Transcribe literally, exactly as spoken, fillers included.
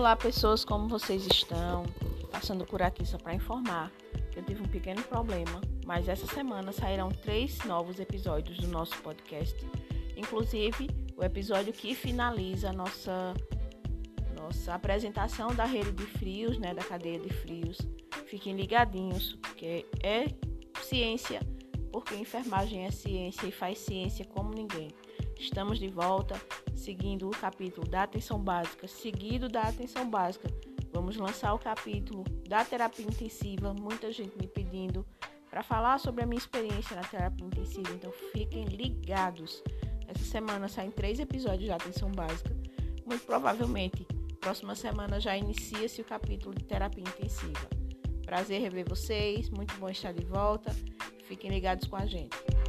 Olá pessoas, como vocês estão? Passando por aqui só para informar que eu tive um pequeno problema, mas essa semana sairão três novos episódios do nosso podcast, inclusive o episódio que finaliza a nossa, nossa apresentação da rede de frios, né, da cadeia de frios. Fiquem ligadinhos, porque é ciência, porque enfermagem é ciência e faz ciência como ninguém. Estamos de volta, seguindo o capítulo da atenção básica, seguido da atenção básica. Vamos lançar o capítulo da terapia intensiva, muita gente me pedindo para falar sobre a minha experiência na terapia intensiva, então fiquem ligados. Essa semana saem três episódios da atenção básica, muito provavelmente, próxima semana já inicia-se o capítulo de terapia intensiva. Prazer rever vocês, muito bom estar de volta, fiquem ligados com a gente.